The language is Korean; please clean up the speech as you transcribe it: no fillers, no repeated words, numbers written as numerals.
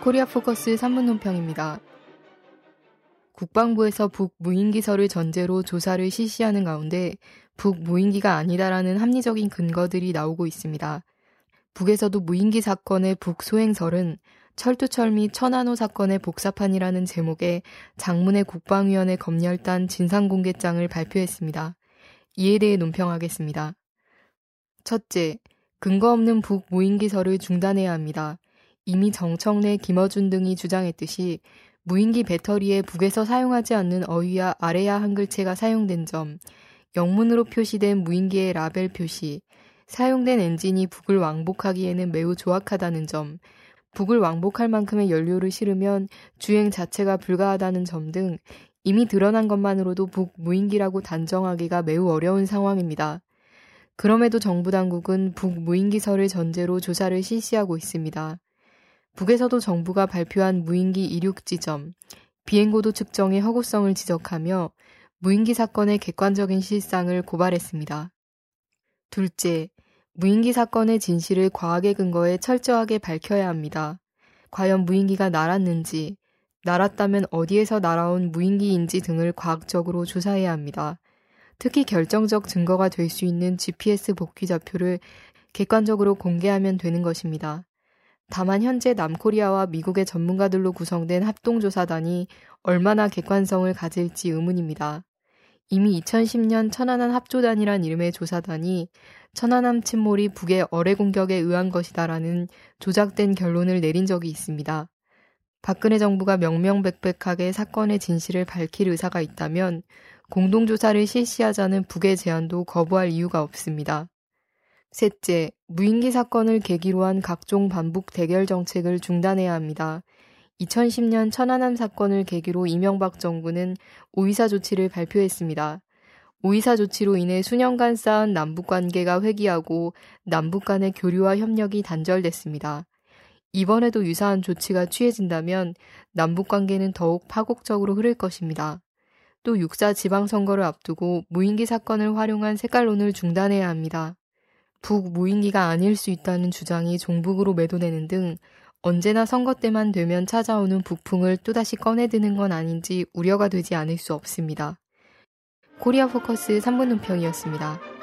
코리아 포커스 3분 논평입니다. 국방부에서 북 무인기설을 전제로 조사를 실시하는 가운데 북 무인기가 아니다라는 합리적인 근거들이 나오고 있습니다. 북에서도 무인기 사건의 북 소행설은 철두철 및 천안호 사건의 복사판이라는 제목의 장문의 국방위원회 검열단 진상공개장을 발표했습니다. 이에 대해 논평하겠습니다. 첫째, 근거 없는 북 무인기설을 중단해야 합니다. 이미 정청래, 김어준 등이 주장했듯이 무인기 배터리에 북에서 사용하지 않는 어휘와 아래야 한글체가 사용된 점, 영문으로 표시된 무인기의 라벨 표시, 사용된 엔진이 북을 왕복하기에는 매우 조악하다는 점, 북을 왕복할 만큼의 연료를 실으면 주행 자체가 불가하다는 점 등 이미 드러난 것만으로도 북 무인기라고 단정하기가 매우 어려운 상황입니다. 그럼에도 정부 당국은 북 무인기설을 전제로 조사를 실시하고 있습니다. 북에서도 정부가 발표한 무인기 이륙 지점, 비행고도 측정의 허구성을 지적하며 무인기 사건의 객관적인 실상을 고발했습니다. 둘째, 무인기 사건의 진실을 과학의 근거에 철저하게 밝혀야 합니다. 과연 무인기가 날았는지, 날았다면 어디에서 날아온 무인기인지 등을 과학적으로 조사해야 합니다. 특히 결정적 증거가 될 수 있는 GPS 복귀 좌표를 객관적으로 공개하면 되는 것입니다. 다만 현재 남코리아와 미국의 전문가들로 구성된 합동조사단이 얼마나 객관성을 가질지 의문입니다. 이미 2010년 천안함 합조단이란 이름의 조사단이 천안함 침몰이 북의 어뢰 공격에 의한 것이다라는 조작된 결론을 내린 적이 있습니다. 박근혜 정부가 명명백백하게 사건의 진실을 밝힐 의사가 있다면 공동조사를 실시하자는 북의 제안도 거부할 이유가 없습니다. 셋째, 무인기 사건을 계기로 한 각종 반북 대결 정책을 중단해야 합니다. 2010년 천안함 사건을 계기로 이명박 정부는 5.24 조치를 발표했습니다. 5.24 조치로 인해 수년간 쌓은 남북관계가 회귀하고 남북 간의 교류와 협력이 단절됐습니다. 이번에도 유사한 조치가 취해진다면 남북관계는 더욱 파국적으로 흐를 것입니다. 또 6.4 지방선거를 앞두고 무인기 사건을 활용한 색깔론을 중단해야 합니다. 북 무인기가 아닐 수 있다는 주장이 종북으로 매도되는 등 언제나 선거 때만 되면 찾아오는 북풍을 또다시 꺼내드는 건 아닌지 우려가 되지 않을 수 없습니다. 코리아 포커스 3분 논평이었습니다.